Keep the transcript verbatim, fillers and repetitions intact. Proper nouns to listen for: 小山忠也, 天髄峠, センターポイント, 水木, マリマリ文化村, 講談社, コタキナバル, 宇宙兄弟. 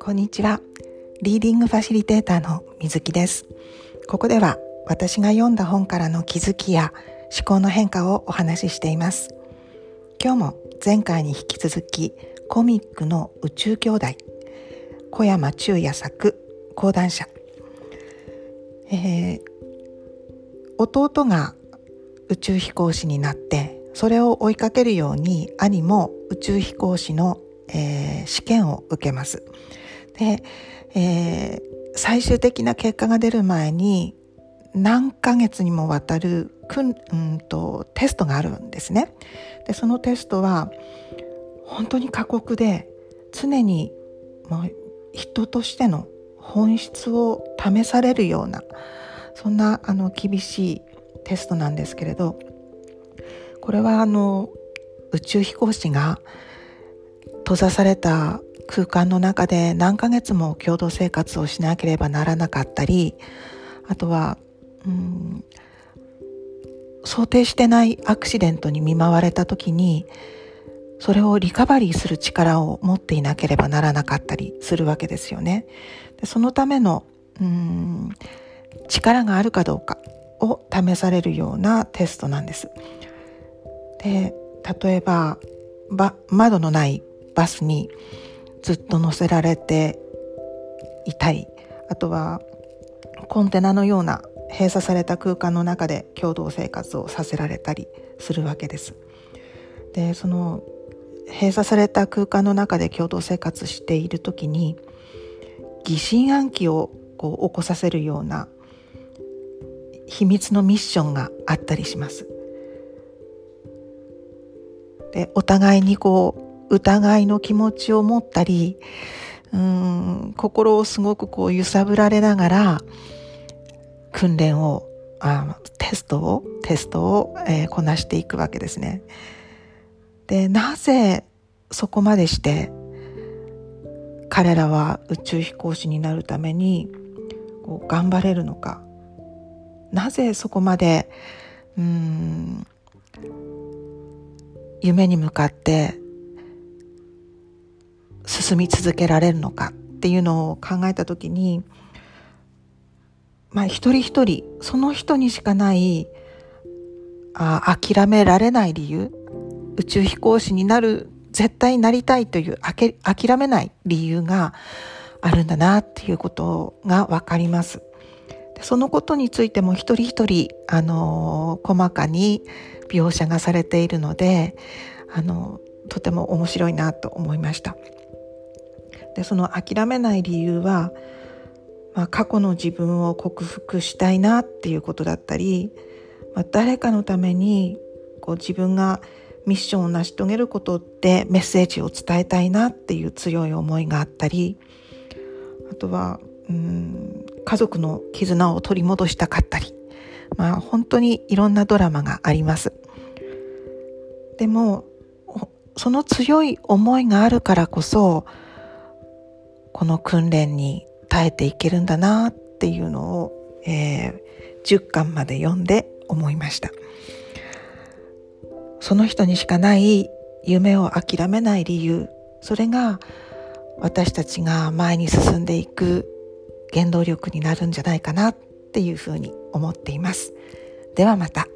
こんにちは。リーディングファシリテーターの水木です。ここでは私が読んだ本からの気づきや思考の変化をお話ししています。今日も前回に引き続きコミックの宇宙兄弟、小山忠也作講談社、えー、弟が宇宙飛行士になって、それを追いかけるように兄も宇宙飛行士の、えー、試験を受けます。で、えー、最終的な結果が出る前に何ヶ月にもわたるくん、うんとテストがあるんですね。でそのテストは本当に過酷で、常にもう人としての本質を試されるような、そんなあの厳しいテストなんですけれど、これはあの宇宙飛行士が閉ざされた空間の中で何ヶ月も共同生活をしなければならなかったり、あとはうーん想定してないアクシデントに見舞われた時に、それをリカバリーする力を持っていなければならなかったりするわけですよね。でそのためのうーん力があるかどうかを試されるようなテストなんです。で例えばば窓のないバスにずっと乗せられていたり、あとはコンテナのような閉鎖された空間の中で共同生活をさせられたりするわけです。でその閉鎖された空間の中で共同生活している時に、疑心暗鬼をこう起こさせるような秘密のミッションがあったりします。でお互いにこう疑いの気持ちを持ったり、うーん心をすごくこう揺さぶられながら訓練をあテストをテストを、えー、こなしていくわけですね。でなぜそこまでして彼らは宇宙飛行士になるためにこう頑張れるのか、なぜそこまでうーん夢に向かって進み続けられるのかっていうのを考えたときに、まあ、一人一人その人にしかないあ諦められない理由、宇宙飛行士になる絶対なりたいというあけ諦めない理由があるんだなっていうことが分かります。そのことについても一人一人、あのー、細かに描写がされているので、あのー、とても面白いなと思いました。で、その諦めない理由は、まあ、過去の自分を克服したいなっていうことだったり、まあ、誰かのためにこう自分がミッションを成し遂げることってメッセージを伝えたいなっていう強い思いがあったり、あとはうん家族の絆を取り戻したかったり、まあ、本当にいろんなドラマがあります。でもその強い思いがあるからこそ、この訓練に耐えていけるんだなっていうのを、えー、じゅっかんまで読んで思いました。その人にしかない夢を諦めない理由、それが私たちが前に進んでいく原動力になるんじゃないかなっていうふうに思っています。ではまた。